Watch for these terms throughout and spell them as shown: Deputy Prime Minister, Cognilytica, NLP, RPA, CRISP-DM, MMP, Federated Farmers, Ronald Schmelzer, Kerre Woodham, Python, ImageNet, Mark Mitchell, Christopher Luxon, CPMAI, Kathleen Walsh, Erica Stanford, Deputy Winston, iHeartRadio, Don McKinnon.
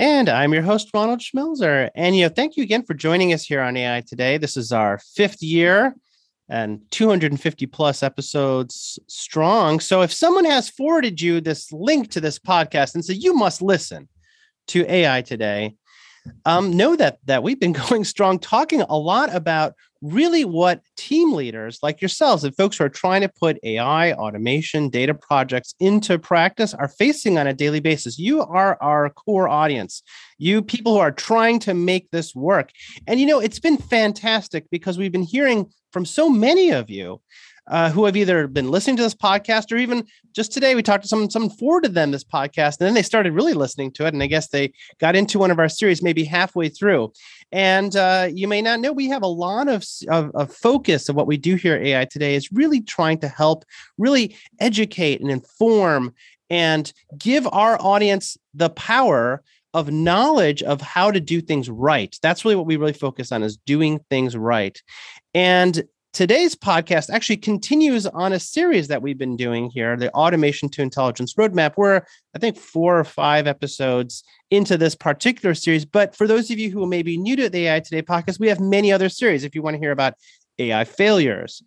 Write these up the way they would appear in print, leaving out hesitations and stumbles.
And I'm your host, Ronald Schmelzer. And thank you again for joining us here on AI Today. This is our fifth year and 250 plus episodes strong. So if someone has forwarded you this link to this podcast and said, you must listen to AI Today, know that we've been going strong, talking a lot about really what team leaders like yourselves and folks who are trying to put AI, automation, data projects into practice are facing on a daily basis. You are our core audience, you people who are trying to make this work. And, it's been fantastic because we've been hearing from so many of you who have either been listening to this podcast or even just today, we talked to someone forwarded them this podcast, and then they started really listening to it. And I guess they got into one of our series maybe halfway through. And you may not know, we have a lot of focus of what we do here at AI Today is really trying to help really educate and inform and give our audience the power of knowledge of how to do things right. That's really what we really focus on, is doing things right. And today's podcast actually continues on a series that we've been doing here, the Automation to Intelligence Roadmap. We're, I think, 4 or 5 episodes into this particular series. But for those of you who may be new to the AI Today podcast, we have many other series. If you want to hear about AI failures,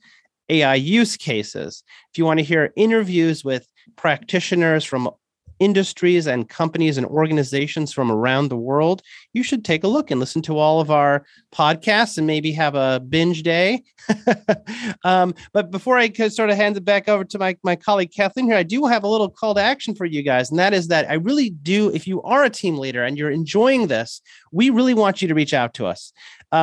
AI use cases, if you want to hear interviews with practitioners from industries and companies and organizations from around the world, you should take a look and listen to all of our podcasts and maybe have a binge day. But before I sort of hand it back over to my colleague Kathleen here, I do have a little call to action for you guys. And that is that I really do, if you are a team leader and you're enjoying this, we really want you to reach out to us.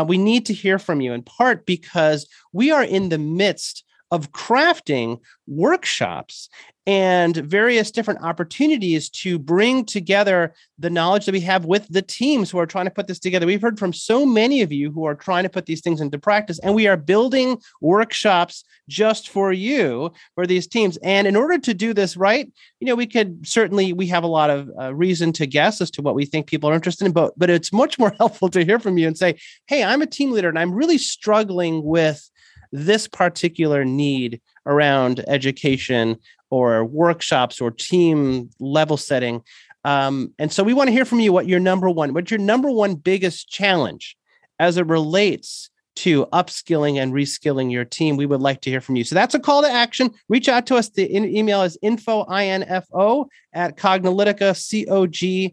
We need to hear from you, in part because we are in the midst of crafting workshops and various different opportunities to bring together the knowledge that we have with the teams who are trying to put this together. We've heard from so many of you who are trying to put these things into practice, and we are building workshops just for you, for these teams. And in order to do this right, we have a lot of reason to guess as to what we think people are interested in, but it's much more helpful to hear from you and say, hey, I'm a team leader and I'm really struggling with this particular need around education or workshops or team level setting. And so we want to hear from you what your number one biggest challenge as it relates to upskilling and reskilling your team. We would like to hear from you. So that's a call to action. Reach out to us. The email is info@Cognilytica,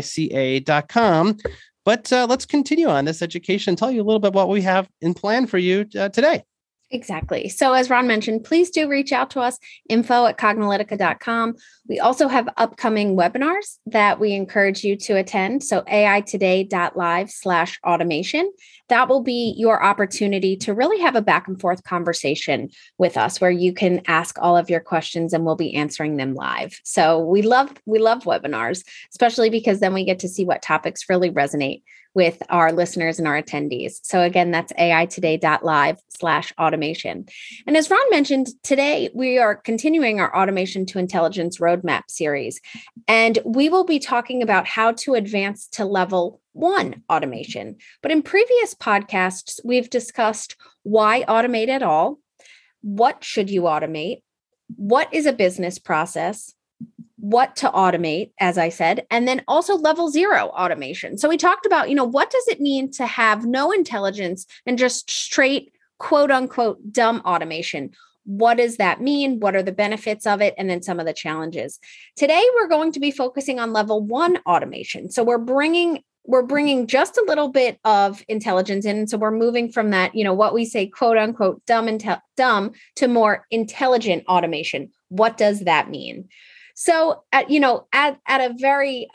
COGNILYTICA.com. But let's continue on this education and tell you a little bit what we have in plan for you today. Exactly. So as Ron mentioned, please do reach out to us, info@Cognilytica.com. We also have upcoming webinars that we encourage you to attend. So aitoday.live/automation. That will be your opportunity to really have a back and forth conversation with us where you can ask all of your questions and we'll be answering them live. So we love webinars, especially because then we get to see what topics really resonate with our listeners and our attendees. So again, that's aitoday.live/automation. And as Ron mentioned, today we are continuing our Automation to Intelligence Roadmap series, and we will be talking about how to advance to level 1 automation. But in previous podcasts, we've discussed why automate at all, what should you automate, what is a business process, what to automate, as I said, and then also level 0 automation. So we talked about, what does it mean to have no intelligence and just straight, quote unquote, dumb automation? What does that mean? What are the benefits of it? And then some of the challenges. Today, we're going to be focusing on level 1 automation. So we're bringing just a little bit of intelligence in. So we're moving from that, what we say, quote unquote, dumb to more intelligent automation. What does that mean? So at a very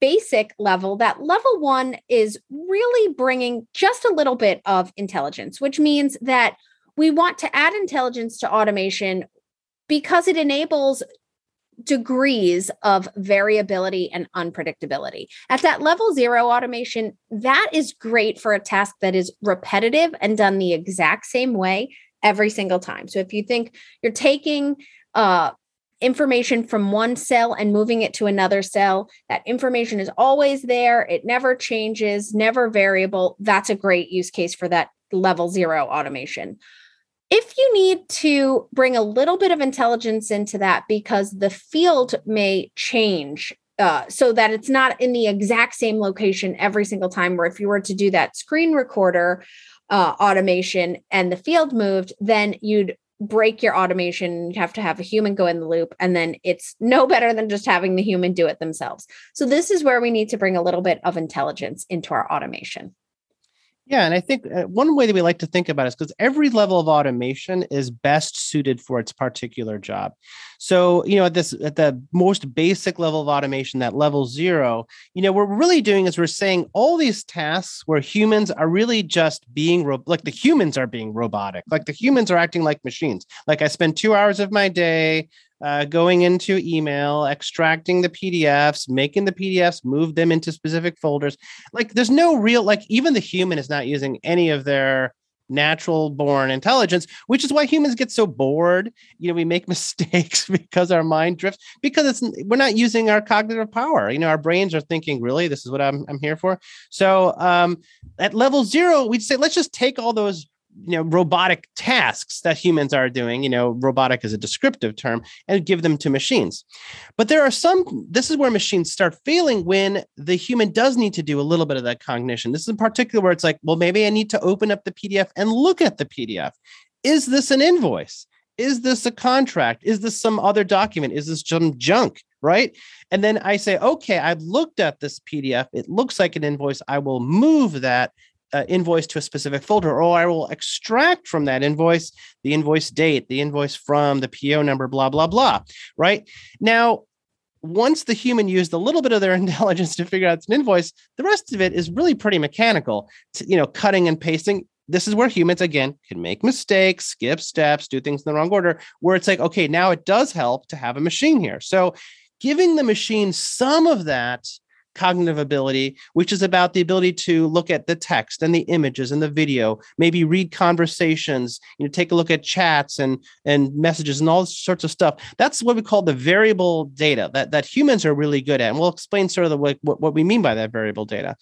basic level, that level 1 is really bringing just a little bit of intelligence, which means that we want to add intelligence to automation because it enables degrees of variability and unpredictability. At that level zero automation, that is great for a task that is repetitive and done the exact same way every single time. So if you think you're taking information from one cell and moving it to another cell, that information is always there. It never changes, never variable. That's a great use case for that level zero automation. If you need to bring a little bit of intelligence into that because the field may change so that it's not in the exact same location every single time, where if you were to do that screen recorder automation and the field moved, then you'd break your automation. You have to have a human go in the loop, and then it's no better than just having the human do it themselves. So this is where we need to bring a little bit of intelligence into our automation. Yeah. And I think one way that we like to think about it is because every level of automation is best suited for its particular job. So, you know, at the most basic level of automation, that level zero, you know, what we're really doing is we're saying all these tasks where humans are really just being like the humans are being robotic, like the humans are acting like machines. Like I spend 2 hours of my day going into email, extracting the PDFs, making the PDFs, move them into specific folders. Like there's no real, like even the human is not using any of their natural born intelligence, which is why humans get so bored. You know, we make mistakes because our mind drifts, because it's, we're not using our cognitive power. You know, our brains are thinking, really, this is what I'm here for. So at level zero, we'd say, let's just take all those, you know, robotic tasks that humans are doing, you know, robotic is a descriptive term, and give them to machines. But there are some, this is where machines start failing when the human does need to do a little bit of that cognition. This is in particular where it's like, well, maybe I need to open up the PDF and look at the PDF. Is this an invoice? Is this a contract? Is this some other document? Is this some junk, right? And then I say, okay, I've looked at this PDF. It looks like an invoice. I will move that invoice to a specific folder, or I will extract from that invoice, the invoice date, the invoice from the PO number, blah, blah, blah, right? Now, once the human used a little bit of their intelligence to figure out it's an invoice, the rest of it is really pretty mechanical, you know, cutting and pasting. This is where humans, again, can make mistakes, skip steps, do things in the wrong order, where it's like, okay, now it does help to have a machine here. So giving the machine some of that cognitive ability, which is about the ability to look at the text and the images and the video, maybe read conversations, you know, take a look at chats and messages and all sorts of stuff. That's what we call the variable data that humans are really good at. And we'll explain sort of what we mean by that variable data.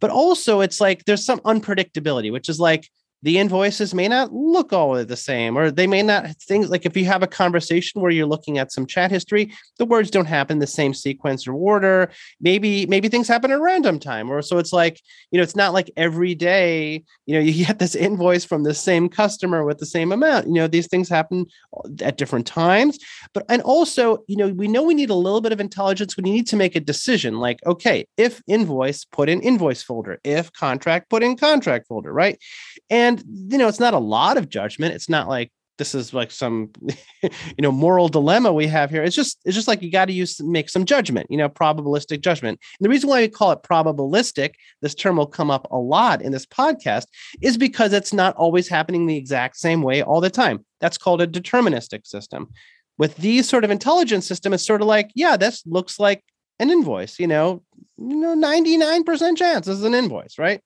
But also it's like there's some unpredictability, which is like the invoices may not look all the same, or they may not, things like if you have a conversation where you're looking at some chat history, the words don't happen in the same sequence or order. Maybe things happen at a random time. Or so it's like, you know, it's not like every day, you know, you get this invoice from the same customer with the same amount. You know, these things happen at different times. But, and also, you know we need a little bit of intelligence when you need to make a decision, like, okay, if invoice, put in invoice folder, if contract, put in contract folder, right? And, you know, it's not a lot of judgment. It's not like this is like some, you know, moral dilemma we have here. It's just like you got to make some judgment, you know, probabilistic judgment. And the reason why we call it probabilistic, this term will come up a lot in this podcast, is because it's not always happening the exact same way all the time. That's called a deterministic system. With these sort of intelligence system, it's sort of like, yeah, this looks like an invoice, you know, 99% chance this is an invoice, right?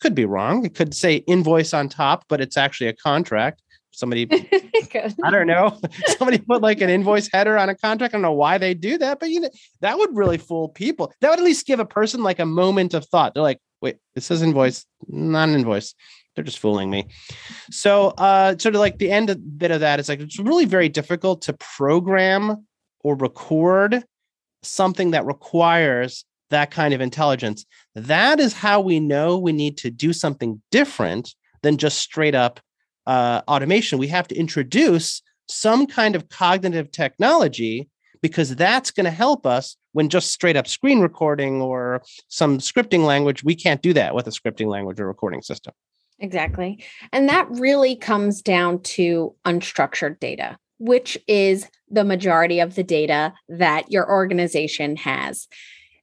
Could be wrong. It could say invoice on top, but it's actually a contract. Somebody, I don't know, somebody put like an invoice header on a contract. I don't know why they do that, but you know, that would really fool people. That would at least give a person like a moment of thought. They're like, wait, this says invoice, not an invoice. They're just fooling me. So sort of like the end of, bit of that is like, it's really very difficult to program or record something that requires that kind of intelligence. That is how we know we need to do something different than just straight up automation. We have to introduce some kind of cognitive technology, because that's going to help us when just straight up screen recording or some scripting language. We can't do that with a scripting language or recording system. Exactly. And that really comes down to unstructured data, which is the majority of the data that your organization has.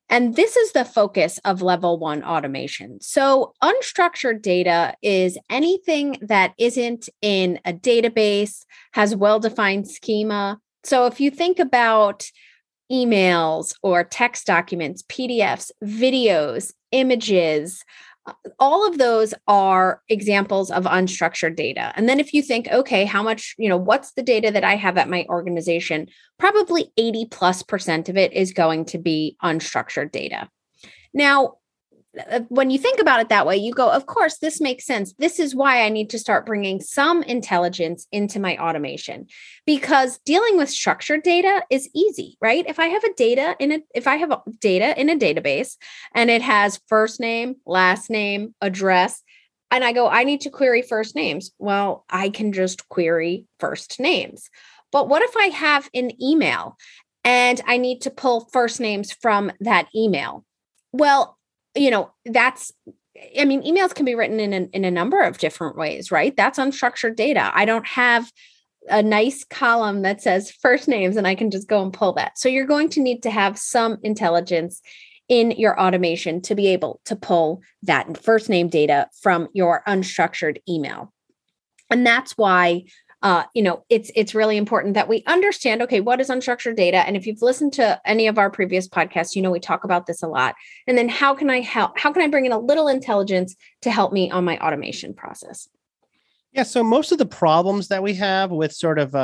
And this is the focus of level one automation. So unstructured data is anything that isn't in a database, has well-defined schema. So if you think about emails or text documents, PDFs, videos, images. All of those are examples of unstructured data. And then if you think, okay, how much, what's the data that I have at my organization? Probably 80%+ of it is going to be unstructured data. Now, when you think about it that way, you go, of course, this makes sense. This is why I need to start bringing some intelligence into my automation, because dealing with structured data is easy, right? If I have data in a database and it has first name, last name, address, and I go, I need to query first names. Well, I can just query first names. But what if I have an email and I need to pull first names from that email? Well, emails can be written in a number of different ways, right? That's unstructured data. I don't have a nice column that says first names and I can just go and pull that. So you're going to need to have some intelligence in your automation to be able to pull that first name data from your unstructured email. And that's why it's really important that we understand, okay, what is unstructured data? And if you've listened to any of our previous podcasts, we talk about this a lot. And then how can I bring in a little intelligence to help me on my automation process? Yeah. So most of the problems that we have with sort of,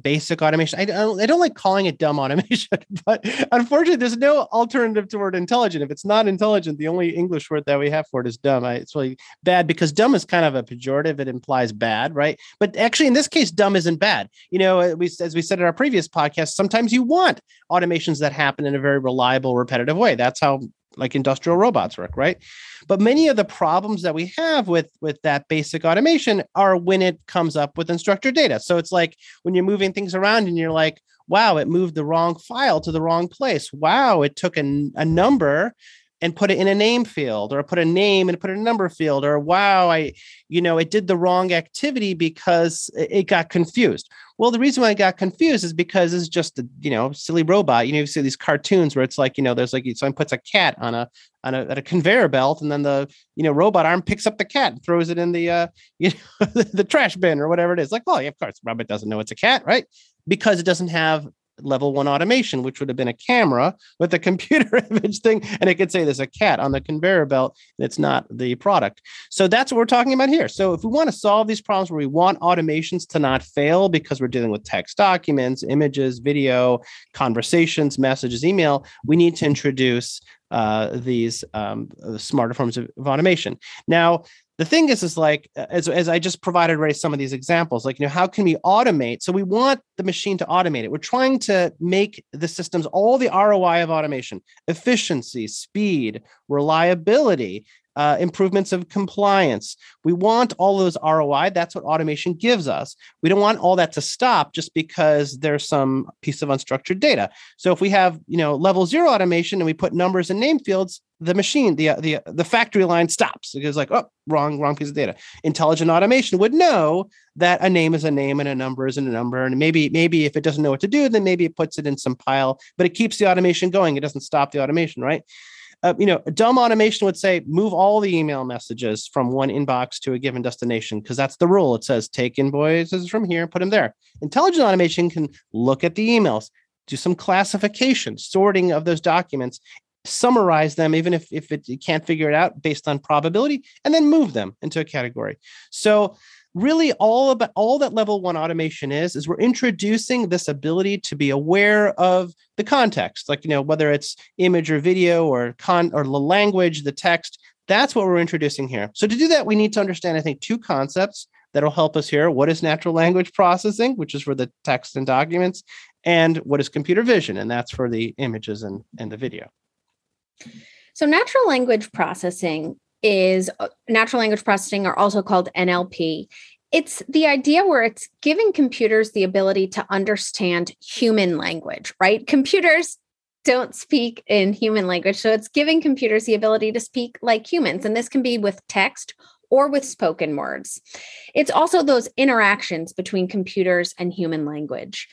basic automation, I don't like calling it dumb automation, but unfortunately there's no alternative to word intelligent. If it's not intelligent, the only English word that we have for it is dumb. It's really bad because dumb is kind of a pejorative. It implies bad, right? But actually in this case, dumb isn't bad. As we said in our previous podcast, sometimes you want automations that happen in a very reliable, repetitive way. That's how like industrial robots work, right? But many of the problems that we have with that basic automation are when it comes up with unstructured data. So it's like when you're moving things around and you're like, wow, it moved the wrong file to the wrong place. Wow, it took a number and put it in a name field, or put a name and put a number field, or wow, it did the wrong activity because it got confused. Well, the reason why it got confused is because it's just a, silly robot. You see these cartoons where it's like, there's like someone puts a cat on a conveyor belt, and then the robot arm picks up the cat and throws it in the the trash bin or whatever it is. Like, well, yeah, of course, robot doesn't know it's a cat, right? Because it doesn't have level one automation, which would have been a camera with a computer image thing. And it could say there's a cat on the conveyor belt, and it's not the product. So that's what we're talking about here. So if we want to solve these problems where we want automations to not fail because we're dealing with text documents, images, video, conversations, messages, email, we need to introduce these smarter forms of automation. Now, the thing is like, as I just provided already some of these examples, like, how can we automate? So we want the machine to automate it. We're trying to make the systems, all the ROI of automation, efficiency, speed, reliability, improvements of compliance. We want all those ROI. That's what automation gives us. We don't want all that to stop just because there's some piece of unstructured data. So if we have, level zero automation and we put numbers and name fields, the machine, the factory line stops. It goes like, oh, wrong piece of data. Intelligent automation would know that a name is a name and a number is a number. And maybe if it doesn't know what to do, then maybe it puts it in some pile, but it keeps the automation going. It doesn't stop the automation, right? Dumb automation would say, move all the email messages from one inbox to a given destination, because that's the rule. It says, take invoices from here, put them there. Intelligent automation can look at the emails, do some classification, sorting of those documents, summarize them, even if you can't figure it out based on probability, and then move them into a category. So really all that level one automation is we're introducing this ability to be aware of the context, like, whether it's image or video or the language, the text. That's what we're introducing here. So to do that, we need to understand, I think, two concepts that'll help us here. What is natural language processing, which is for the text and documents, and what is computer vision? And that's for the images and the video. So natural language processing are also called NLP. It's the idea where it's giving computers the ability to understand human language, right? Computers don't speak in human language. So it's giving computers the ability to speak like humans. And this can be with text or with spoken words. It's also those interactions between computers and human language.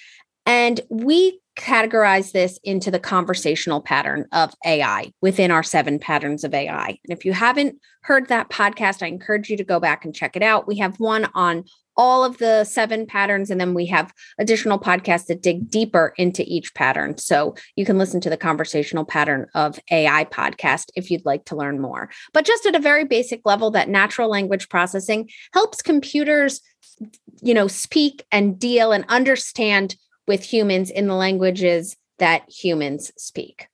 And we categorize this into the conversational pattern of AI within our 7 patterns of AI. And if you haven't heard that podcast, I encourage you to go back and check it out. We have one on all of the 7 patterns. And then we have additional podcasts that dig deeper into each pattern. So you can listen to the Conversational Pattern of AI podcast if you'd like to learn more. But just at a very basic level, that natural language processing helps computers, you know, speak and deal and understand with humans in the languages that humans speak.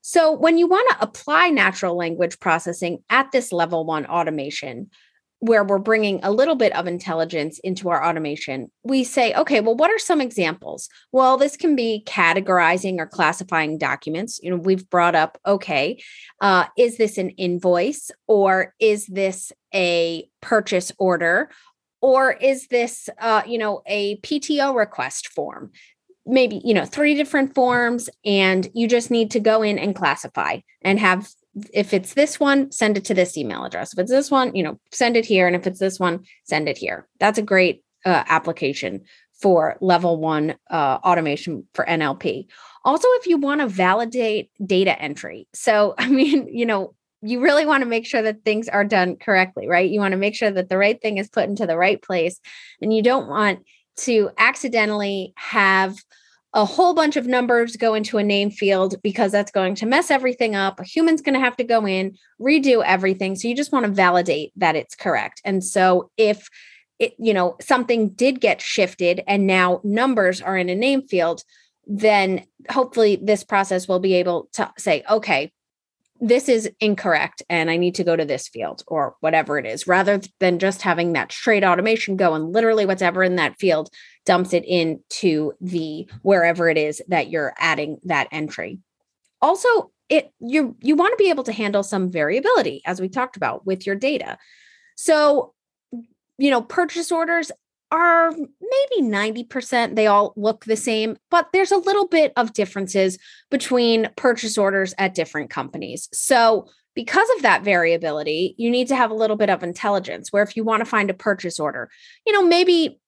So when you want to apply natural language processing at this level 1 automation, where we're bringing a little bit of intelligence into our automation, we say, okay, well, what are some examples? Well, this can be categorizing or classifying documents. You know, we've brought up, okay, is this an invoice, or is this a purchase order, or is this, you know, a PTO request form? Maybe, you know, 3 different forms, and you just need to go in and classify and have, if it's this one, send it to this email address. If it's this one, you know, send it here. And if it's this one, send it here. That's a great application for level 1 automation for NLP. Also, if you want to validate data entry. So, I mean, you know, you really want to make sure that things are done correctly, right? You want to make sure that the right thing is put into the right place. And you don't want to accidentally have a whole bunch of numbers go into a name field, because that's going to mess everything up. A human's going to have to go in, redo everything. So you just want to validate that it's correct. And so if it, you know, something did get shifted and now numbers are in a name field, then hopefully this process will be able to say, okay, this is incorrect and I need to go to this field or whatever it is, rather than just having that straight automation go and literally whatever in that field dumps it into the wherever it is that you're adding that entry. Also, you want to be able to handle some variability, as we talked about, with your data. So, you know, purchase orders are maybe 90%. They all look the same, but there's a little bit of differences between purchase orders at different companies. So because of that variability, you need to have a little bit of intelligence where if you want to find a purchase order, you know, maybe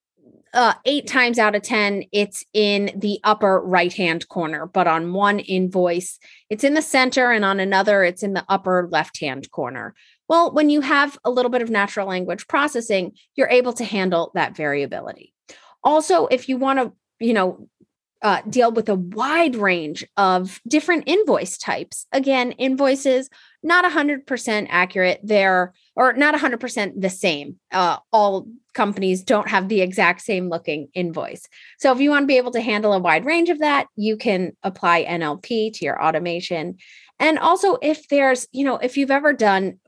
8 times out of 10, it's in the upper right-hand corner, but on one invoice, it's in the center, and on another, it's in the upper left-hand corner. Well, when you have a little bit of natural language processing, you're able to handle that variability. Also, if you want to, you know, deal with a wide range of different invoice types. Again, invoices, not 100% accurate there, or not 100% the same. All companies don't have the exact same looking invoice. So if you want to be able to handle a wide range of that, you can apply NLP to your automation. And also if there's, you know, if you've ever done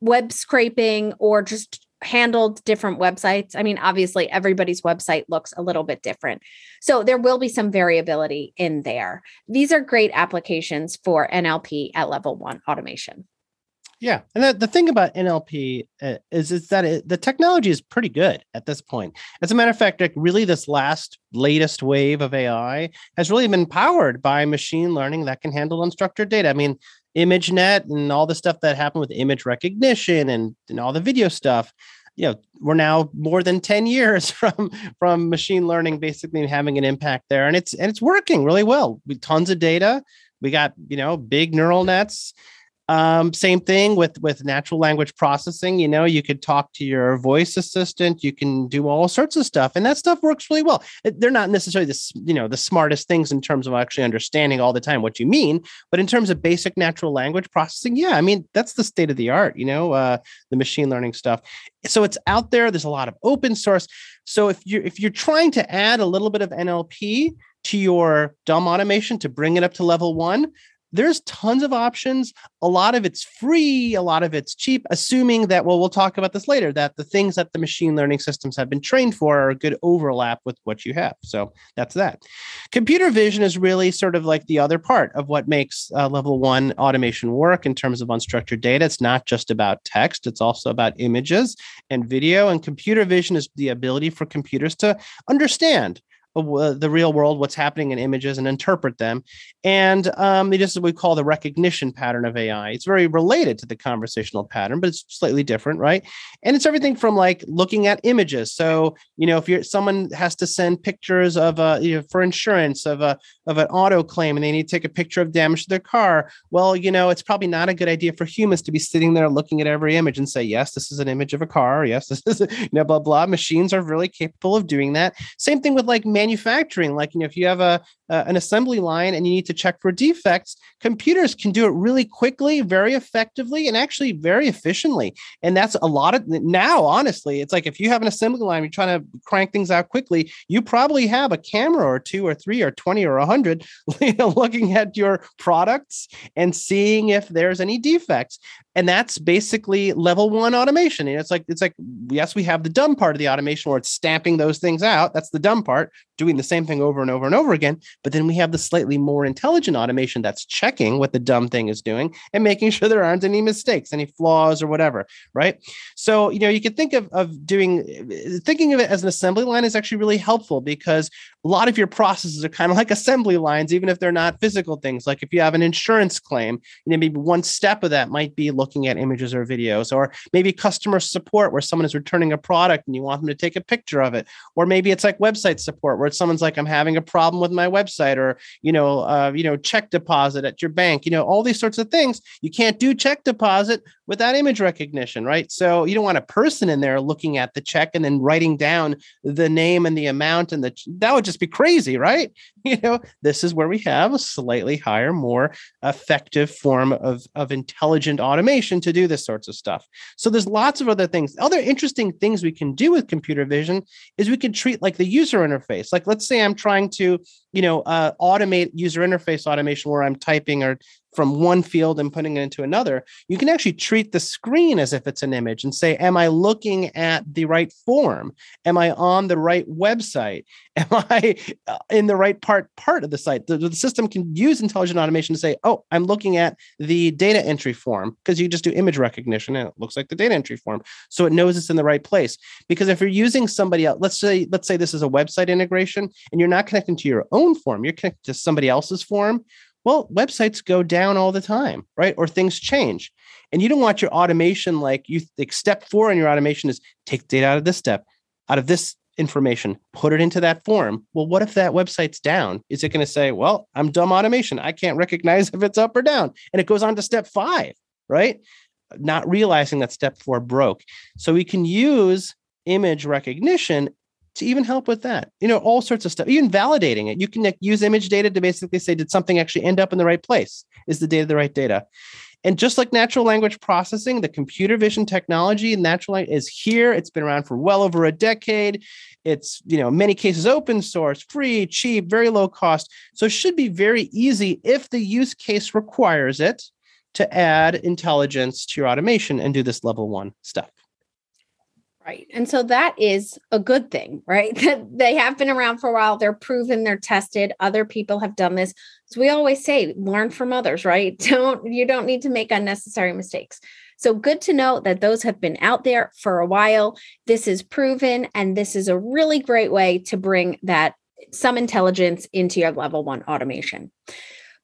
web scraping or just handled different websites. I mean, obviously everybody's website looks a little bit different. So there will be some variability in there. These are great applications for NLP at level 1 automation. Yeah. And the thing about NLP is that the technology is pretty good at this point. As a matter of fact, like really this latest wave of AI has really been powered by machine learning that can handle unstructured data. I mean, ImageNet and all the stuff that happened with image recognition and all the video stuff, you know, we're now more than 10 years from machine learning basically having an impact there. And it's working really well with tons of data. We got, you know, big neural nets. Same thing with natural language processing. You know, you could talk to your voice assistant, you can do all sorts of stuff, and that stuff works really well. They're not necessarily the smartest things in terms of actually understanding all the time what you mean, but in terms of basic natural language processing, yeah, I mean, that's the state of the art, you know, the machine learning stuff. So it's out there. There's a lot of open source. So if you're trying to add a little bit of NLP to your dumb automation to bring it up to level 1, there's tons of options. A lot of it's free. A lot of it's cheap, assuming that, well, we'll talk about this later, that the things that the machine learning systems have been trained for are a good overlap with what you have. So that's that. Computer vision is really sort of like the other part of what makes level 1 automation work in terms of unstructured data. It's not just about text. It's also about images and video. And computer vision is the ability for computers to understand the real world, what's happening in images, and interpret them. And it is what we call the recognition pattern of AI. It's very related to the conversational pattern, but it's slightly different, right? And it's everything from like looking at images. So, you know, if you're, someone has to send pictures of, you know, for insurance of an auto claim, and they need to take a picture of damage to their car. Well, you know, it's probably not a good idea for humans to be sitting there looking at every image and say, yes, this is an image of a car. Yes, this is, you know, blah, blah. Machines are really capable of doing that. Same thing with like manufacturing, like, you know, if you have an assembly line and you need to check for defects, computers can do it really quickly, very effectively, and actually very efficiently. And that's a lot of now, honestly, it's like if you have an assembly line, you're trying to crank things out quickly, you probably have a camera or two or three or 20 or 100 looking at your products and seeing if there's any defects. And that's basically level one automation. And it's like, yes, we have the dumb part of the automation where it's stamping those things out. That's the dumb part, doing the same thing over and over and over again. But then we have the slightly more intelligent automation that's checking what the dumb thing is doing and making sure there aren't any mistakes, any flaws or whatever, right? So, you know, you could think of it as an assembly line is actually really helpful, because a lot of your processes are kind of like assembly lines, even if they're not physical things. Like if you have an insurance claim, you know, maybe one step of that might be looking at images or videos, or maybe customer support where someone is returning a product and you want them to take a picture of it. Or maybe it's like website support where someone's like, I'm having a problem with my website, or, you know, check deposit at your bank, you know, all these sorts of things. You can't do check deposit without image recognition, right? So you don't want a person in there looking at the check and then writing down the name and the amount, and that would just be crazy, right? You know, this is where we have a slightly higher, more effective form of intelligent automation to do this sorts of stuff. So there's lots of other things. Other interesting things we can do with computer vision is we can treat like the user interface. Like, let's say I'm trying to, you know, automate user interface automation where I'm typing or from one field and putting it into another. You can actually treat the screen as if it's an image and say, am I looking at the right form? Am I on the right website? Am I in the right part of the site? The system can use intelligent automation to say, oh, I'm looking at the data entry form, because you just do image recognition and it looks like the data entry form. So it knows it's in the right place. Because if you're using somebody else, let's say this is a website integration and you're not connecting to your own form, you're connected to somebody else's form. Well, websites go down all the time, right? Or things change. And you don't want your automation, like step four in your automation is take data out of this step, out of this information, put it into that form. Well, what if that website's down? Is it going to say, well, I'm dumb automation, I can't recognize if it's up or down? And it goes on to step five, right? Not realizing that step four broke. So we can use image recognition to even help with that, you know, all sorts of stuff, even validating it. You can use image data to basically say, did something actually end up in the right place? Is the right data? And just like natural language processing, the computer vision technology and natural language is here. It's been around for well over a decade. It's, you know, in many cases, open source, free, cheap, very low cost. So it should be very easy, if the use case requires it, to add intelligence to your automation and do this level one stuff. Right. And so that is a good thing, right? That they have been around for a while. They're proven, they're tested. Other people have done this. So we always say, learn from others, right? You don't need to make unnecessary mistakes. So good to know that those have been out there for a while. This is proven, and this is a really great way to bring that some intelligence into your level one automation.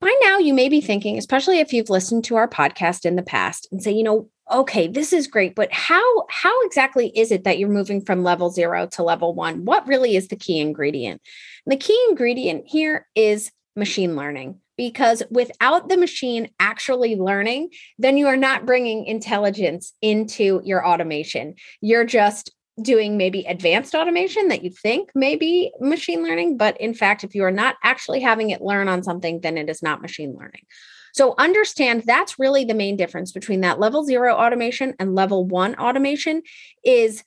By now, you may be thinking, especially if you've listened to our podcast in the past, and say, you know, okay, this is great, but how exactly is it that you're moving from level zero to level one? What really is the key ingredient? And the key ingredient here is machine learning, because without the machine actually learning, then you are not bringing intelligence into your automation. You're just doing maybe advanced automation that you think may be machine learning, but in fact, if you are not actually having it learn on something, then it is not machine learning. So understand that's really the main difference between that level zero automation and level one automation is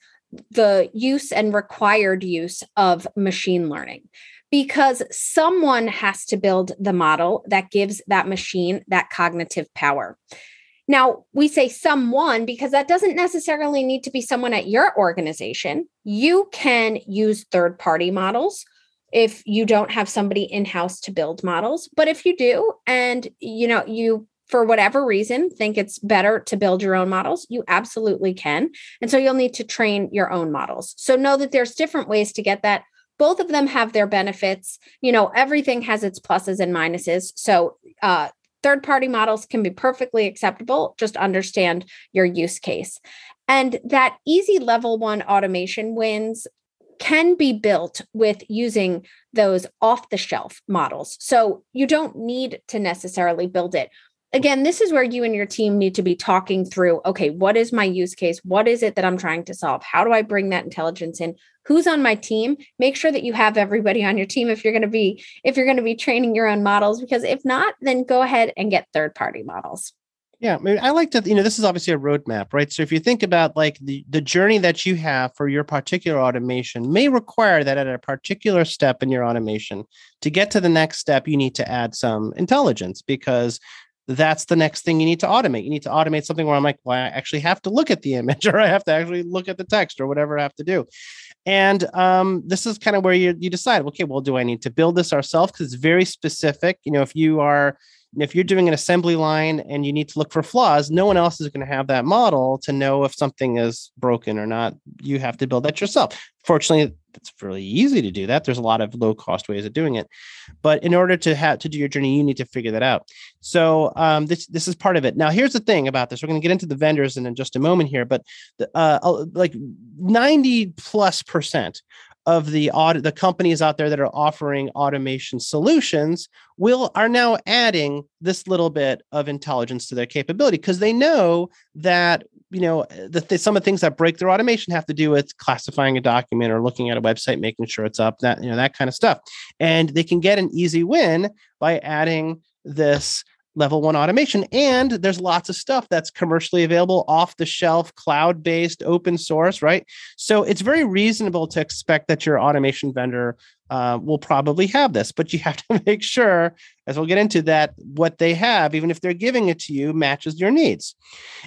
the use and required use of machine learning, because someone has to build the model that gives that machine that cognitive power. Now, we say someone because that doesn't necessarily need to be someone at your organization. You can use third-party models if you don't have somebody in-house to build models. But if you do, and you know, you, for whatever reason, think it's better to build your own models, you absolutely can. And so you'll need to train your own models. So know that there's different ways to get that both of them have their benefits. You know, everything has its pluses and minuses. So third-party models can be perfectly acceptable. Just understand your use case. And that easy level one automation wins can be built with using those off-the-shelf models. So you don't need to necessarily build it. Again, this is where you and your team need to be talking through, okay, what is my use case? What is it that I'm trying to solve? How do I bring that intelligence in? Who's on my team? Make sure that you have everybody on your team if you're going to be training your own models, because if not, then go ahead and get third-party models. Yeah, I mean, I like to, this is obviously a roadmap, right? So if you think about like the journey that you have for your particular automation may require that at a particular step in your automation, to get to the next step, you need to add some intelligence, because that's the next thing you need to automate. You need to automate something where I'm like, well, I actually have to look at the image, or I have to actually look at the text, or whatever I have to do. And this is kind of where you decide, okay, well, do I need to build this ourselves? Because it's very specific. If you're doing an assembly line and you need to look for flaws, no one else is going to have that model to know if something is broken or not. You have to build that yourself. Fortunately, it's really easy to do that. There's a lot of low-cost ways of doing it. But in order to do your journey, you need to figure that out. So this is part of it. Now, here's the thing about this. We're going to get into the vendors in just a moment here, but like 90+% of the companies out there that are offering automation solutions are now adding this little bit of intelligence to their capability, because they know that some of the things that break their automation have to do with classifying a document or looking at a website, making sure it's up, that kind of stuff. And they can get an easy win by adding this level one automation. And there's lots of stuff that's commercially available, off the shelf, cloud-based, open source, right? So it's very reasonable to expect that your automation vendor will probably have this, but you have to make sure, as we'll get into, that what they have, even if they're giving it to you, matches your needs.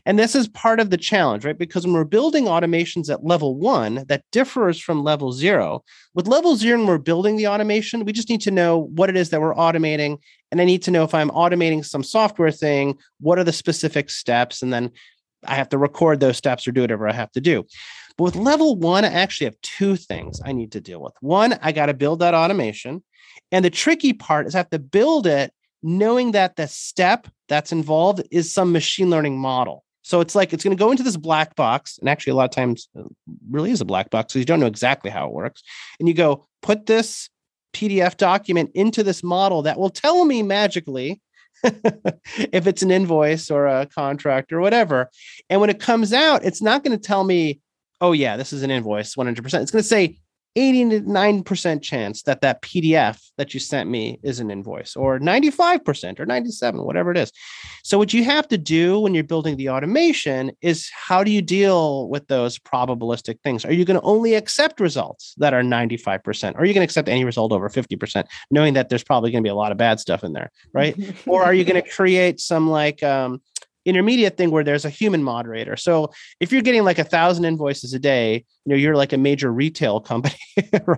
And this is part of the challenge, right? Because when we're building automations at level one, that differs from level zero. With level zero, when we're building the automation, we just need to know what it is that we're automating. And I need to know, if I'm automating some software thing, what are the specific steps? And then I have to record those steps or do whatever I have to do. But with level one, I actually have two things I need to deal with. One, I got to build that automation. And the tricky part is I have to build it knowing that the step that's involved is some machine learning model. So it's like, it's going to go into this black box. And actually, a lot of times it really is a black box, so you don't know exactly how it works. And you go, put this PDF document into this model that will tell me magically if it's an invoice or a contract or whatever. And when it comes out, it's not going to tell me, oh yeah, this is an invoice, 100%. It's going to say 89% chance that that PDF that you sent me is an invoice, or 95% or 97%, whatever it is. So what you have to do when you're building the automation is, how do you deal with those probabilistic things? Are you going to only accept results that are 95%? Or are you going to accept any result over 50%, knowing that there's probably going to be a lot of bad stuff in there, right? Or are you going to create some like intermediate thing where there's a human moderator? So if you're getting like 1,000 invoices a day, you're like a major retail company,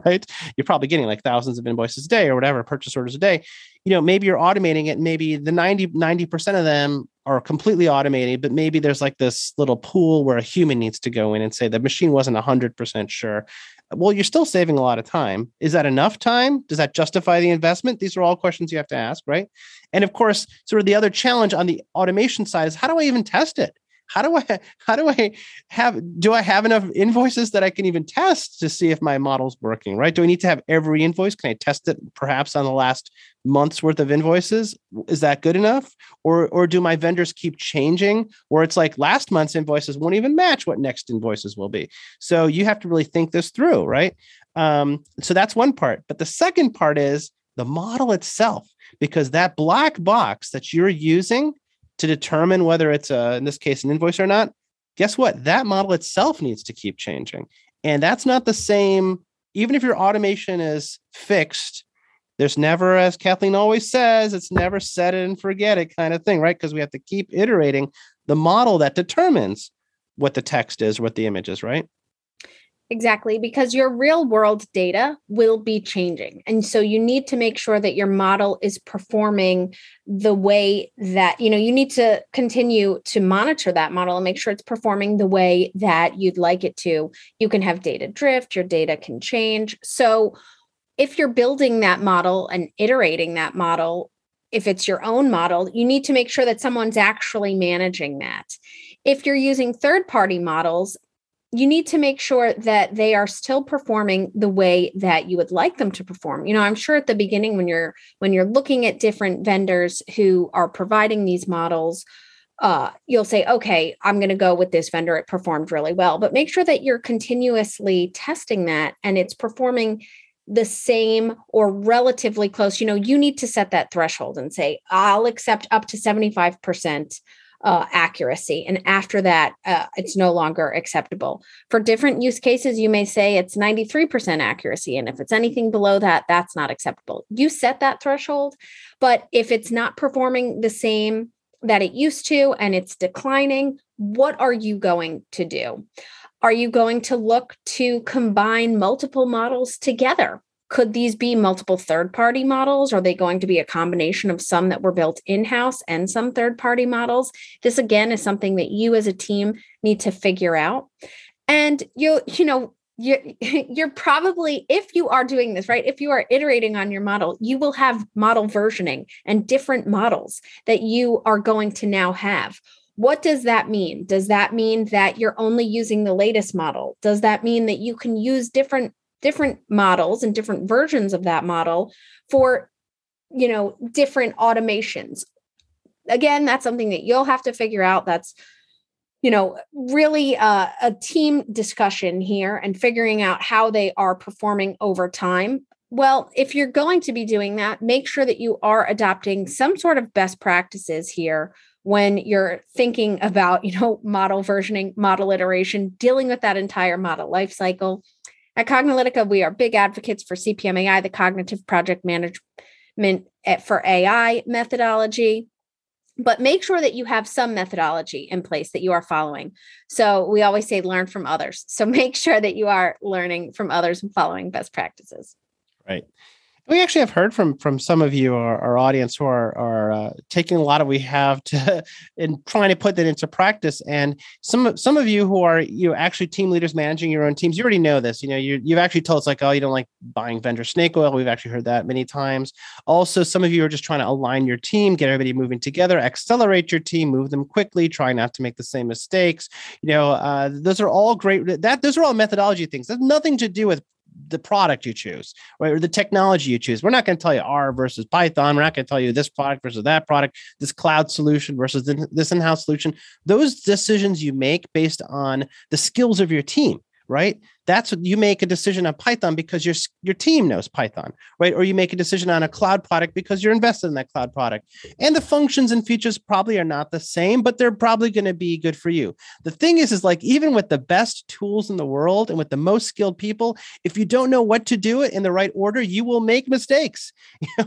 right? You're probably getting like thousands of invoices a day or whatever, purchase orders a day. Maybe you're automating it. Maybe the 90% of them are completely automated, but maybe there's like this little pool where a human needs to go in and say the machine wasn't 100% sure. Well, you're still saving a lot of time. Is that enough time? Does that justify the investment? These are all questions you have to ask, right? And of course, sort of the other challenge on the automation side is, how do I even test it? Do I have enough invoices that I can even test to see if my model's working, right? Do I need to have every invoice? Can I test it perhaps on the last month's worth of invoices? Is that good enough? Or do my vendors keep changing, where it's like last month's invoices won't even match what next invoices will be? So you have to really think this through, right? So that's one part. But the second part is the model itself, because that black box that you're using to determine whether it's, in this case, an invoice or not, guess what? That model itself needs to keep changing. And that's not the same. Even if your automation is fixed, there's never, as Kathleen always says, it's never set it and forget it kind of thing, right? Because we have to keep iterating the model that determines what the text is, what the image is, right? Exactly, because your real world data will be changing. And so you need to make sure that your model is performing the way that, you need to continue to monitor that model and make sure it's performing the way that you'd like it to. You can have data drift, your data can change. So if you're building that model and iterating that model, if it's your own model, you need to make sure that someone's actually managing that. If you're using third-party models, you need to make sure that they are still performing the way that you would like them to perform. You know, I'm sure at the beginning when you're looking at different vendors who are providing these models, you'll say, okay, I'm going to go with this vendor. It performed really well, but make sure that you're continuously testing that and it's performing the same or relatively close. You know, you need to set that threshold and say, I'll accept up to 75% accuracy. And after that, it's no longer acceptable. For different use cases, you may say it's 93% accuracy. And if it's anything below that, that's not acceptable. You set that threshold, but if it's not performing the same that it used to, and it's declining, what are you going to do? Are you going to look to combine multiple models together? Could these be multiple third-party models? Are they going to be a combination of some that were built in-house and some third-party models? This, again, is something that you as a team need to figure out. And you're probably, if you are doing this, right, if you are iterating on your model, you will have model versioning and different models that you are going to now have. What does that mean? Does that mean that you're only using the latest model? Does that mean that you can use different models and different versions of that model for, different automations? Again, that's something that you'll have to figure out. That's, really a team discussion here and figuring out how they are performing over time. Well, if you're going to be doing that, make sure that you are adopting some sort of best practices here when you're thinking about, model versioning, model iteration, dealing with that entire model lifecycle. At Cognilytica, we are big advocates for CPMAI, the Cognitive Project Management for AI methodology, but make sure that you have some methodology in place that you are following. So we always say learn from others. So make sure that you are learning from others and following best practices. Right. We actually have heard from some of you, our audience, who are taking a lot of we have to and trying to put that into practice. And some of you who are actually team leaders managing your own teams, you already know this. You've actually told us like, oh, you don't like buying vendor snake oil. We've actually heard that many times. Also, some of you are just trying to align your team, get everybody moving together, accelerate your team, move them quickly, try not to make the same mistakes. Those are all great. Those are all methodology things. That's nothing to do with the product you choose, right, or the technology you choose. We're not going to tell you R versus Python. We're not going to tell you this product versus that product, this cloud solution versus this in-house solution. Those decisions you make based on the skills of your team, right? That's what you make a decision on Python because your team knows Python, right? Or you make a decision on a cloud product because you're invested in that cloud product. And the functions and features probably are not the same, but they're probably going to be good for you. The thing is like, even with the best tools in the world and with the most skilled people, if you don't know what to do it in the right order, you will make mistakes.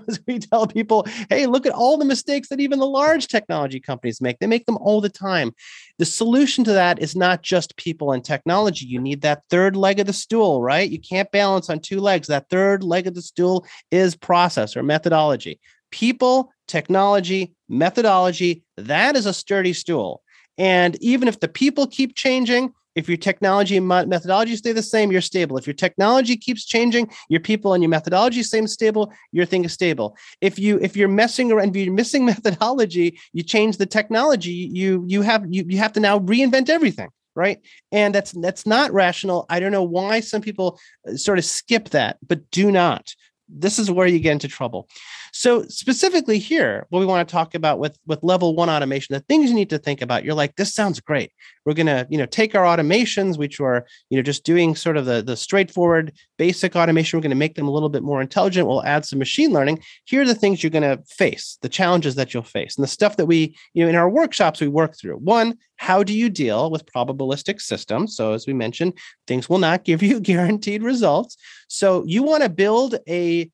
As we tell people, hey, look at all the mistakes that even the large technology companies make. They make them all the time. The solution to that is not just people and technology. You need that third leg of the stool, right? You can't balance on two legs. That third leg of the stool is process or methodology. People, technology, methodology, that is a sturdy stool. And even if the people keep changing, if your technology and methodology stay the same, you're stable. If your technology keeps changing, your people and your methodology same stable, your thing is stable. If you're messing around, if you're missing methodology, you change the technology, you have to now reinvent everything. Right. And that's not rational. I don't know why some people sort of skip that, but do not. This is where you get into trouble. So specifically here, what we want to talk about with level one automation, the things you need to think about, you're like, this sounds great. We're going to, take our automations, which are, just doing sort of the straightforward basic automation. We're going to make them a little bit more intelligent. We'll add some machine learning. Here are the things you're going to face, the challenges that you'll face and the stuff that we, in our workshops, we work through. One, how do you deal with probabilistic systems? So as we mentioned, things will not give you guaranteed results. So you want to build a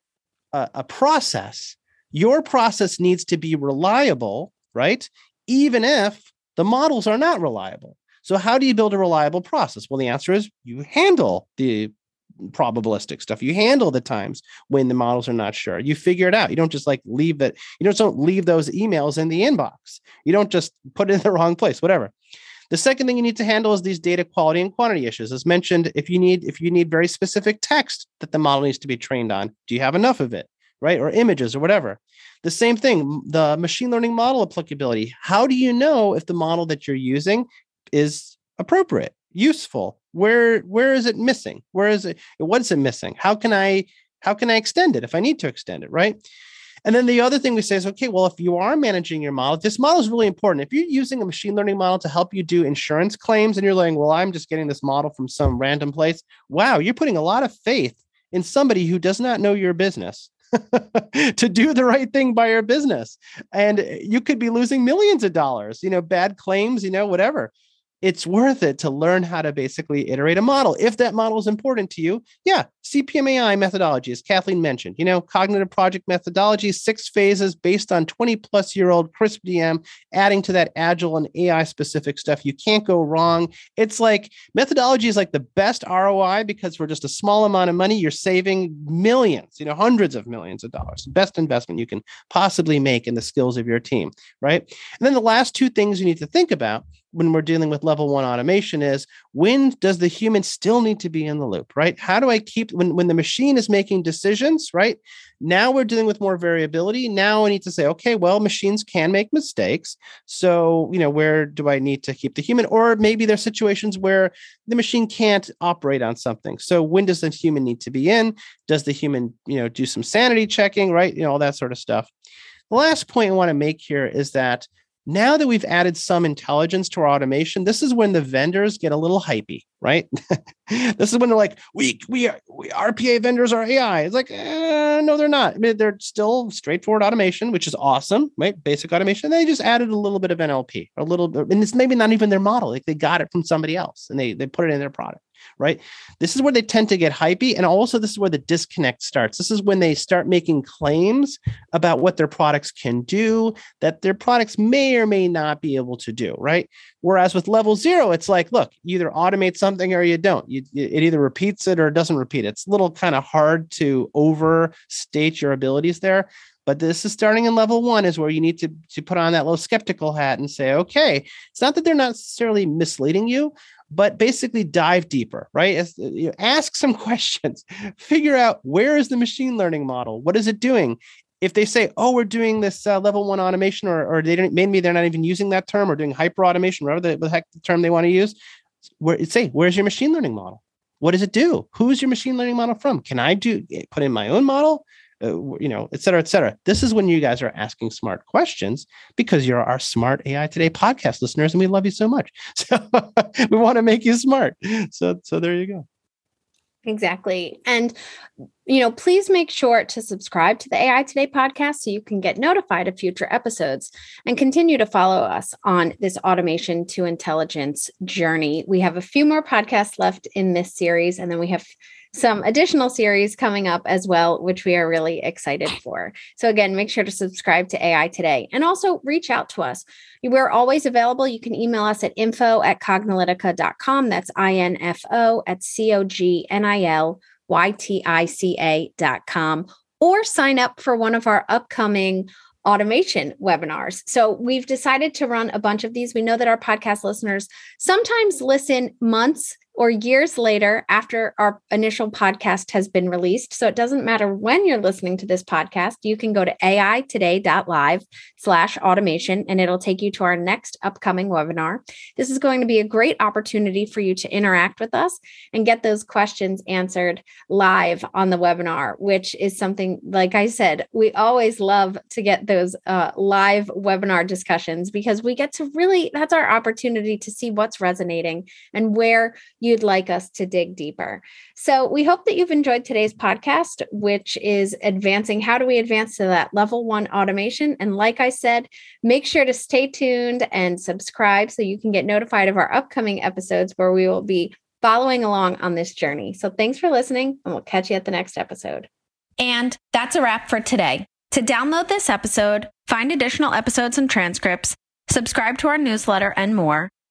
process. Your process needs to be reliable, right? Even if the models are not reliable. So how do you build a reliable process? Well, the answer is you handle the probabilistic stuff. You handle the times when the models are not sure. You figure it out. You don't just like leave it. You just don't leave those emails in the inbox. You don't just put it in the wrong place, whatever. The second thing you need to handle is these data quality and quantity issues. As mentioned, if you need very specific text that the model needs to be trained on, do you have enough of it, right? Or images or whatever. The same thing, the machine learning model applicability. How do you know if the model that you're using is appropriate, useful? Where is it missing? Where is it? What's it missing? How can I extend it if I need to extend it, right? And then the other thing we say is, okay, well, if you are managing your model, this model is really important. If you're using a machine learning model to help you do insurance claims and you're like, well, I'm just getting this model from some random place. Wow, you're putting a lot of faith in somebody who does not know your business to do the right thing by your business. And you could be losing millions of dollars, bad claims, whatever. It's worth it to learn how to basically iterate a model. If that model is important to you, yeah, CPMAI methodology, as Kathleen mentioned, cognitive project methodology, 6 phases based on 20-plus-year-old CRISP-DM, adding to that agile and AI-specific stuff. You can't go wrong. It's like methodology is like the best ROI because for just a small amount of money, you're saving millions, hundreds of millions of dollars. Best investment you can possibly make in the skills of your team, right? And then the last 2 things you need to think about when we're dealing with level 1 automation is, when does the human still need to be in the loop, right? How do I keep, when the machine is making decisions, right? Now we're dealing with more variability. Now I need to say, okay, well, machines can make mistakes. So, where do I need to keep the human? Or maybe there's situations where the machine can't operate on something. So when does the human need to be in? Does the human, do some sanity checking, right? All that sort of stuff. The last point I want to make here is that now that we've added some intelligence to our automation, this is when the vendors get a little hypey, right? This is when they're like, we RPA vendors are AI. It's like, no, they're not. I mean, they're still straightforward automation, which is awesome, right? Basic automation. They just added a little bit of NLP, a little bit, and it's maybe not even their model. Like they got it from somebody else and they put it in their product, right? This is where they tend to get hypey. And also this is where the disconnect starts. This is when they start making claims about what their products can do, that their products may or may not be able to do, right? Whereas with level 0, it's like, look, you either automate something or you don't. It either repeats it or it doesn't repeat it. It's a little kind of hard to overstate your abilities there. But this is starting in level 1 is where you need to put on that little skeptical hat and say, okay, it's not that they're not necessarily misleading you, but basically dive deeper, right? Ask some questions, figure out where is the machine learning model? What is it doing? If they say, oh, we're doing this level 1 automation, or they didn't, maybe they're not even using that term, or doing hyper automation, whatever the heck the term they want to use, where's your machine learning model? What does it do? Who's your machine learning model from? Can I put in my own model? Et cetera, et cetera. This is when you guys are asking smart questions because you're our Smart AI Today podcast listeners, and we love you so much. So we want to make you smart. So there you go. Exactly. And, please make sure to subscribe to the AI Today podcast so you can get notified of future episodes, and continue to follow us on this automation to intelligence journey. We have a few more podcasts left in this series, and then we have some additional series coming up as well, which we are really excited for. So again, make sure to subscribe to AI Today, and also reach out to us. We're always available. You can email us at info@cognilytica.com. That's info@cognilytica.com, or sign up for one of our upcoming automation webinars. So we've decided to run a bunch of these. We know that our podcast listeners sometimes listen months or years later after our initial podcast has been released. So it doesn't matter when you're listening to this podcast, you can go to aitoday.live/automation, and it'll take you to our next upcoming webinar. This is going to be a great opportunity for you to interact with us and get those questions answered live on the webinar, which is something, like I said, we always love to get those live webinar discussions, because we get to really, that's our opportunity to see what's resonating and where you'd like us to dig deeper. So we hope that you've enjoyed today's podcast, which is advancing. How do we advance to that level 1 automation? And like I said, make sure to stay tuned and subscribe so you can get notified of our upcoming episodes, where we will be following along on this journey. So thanks for listening, and we'll catch you at the next episode. And that's a wrap for today. To download this episode, find additional episodes and transcripts, subscribe to our newsletter, and more,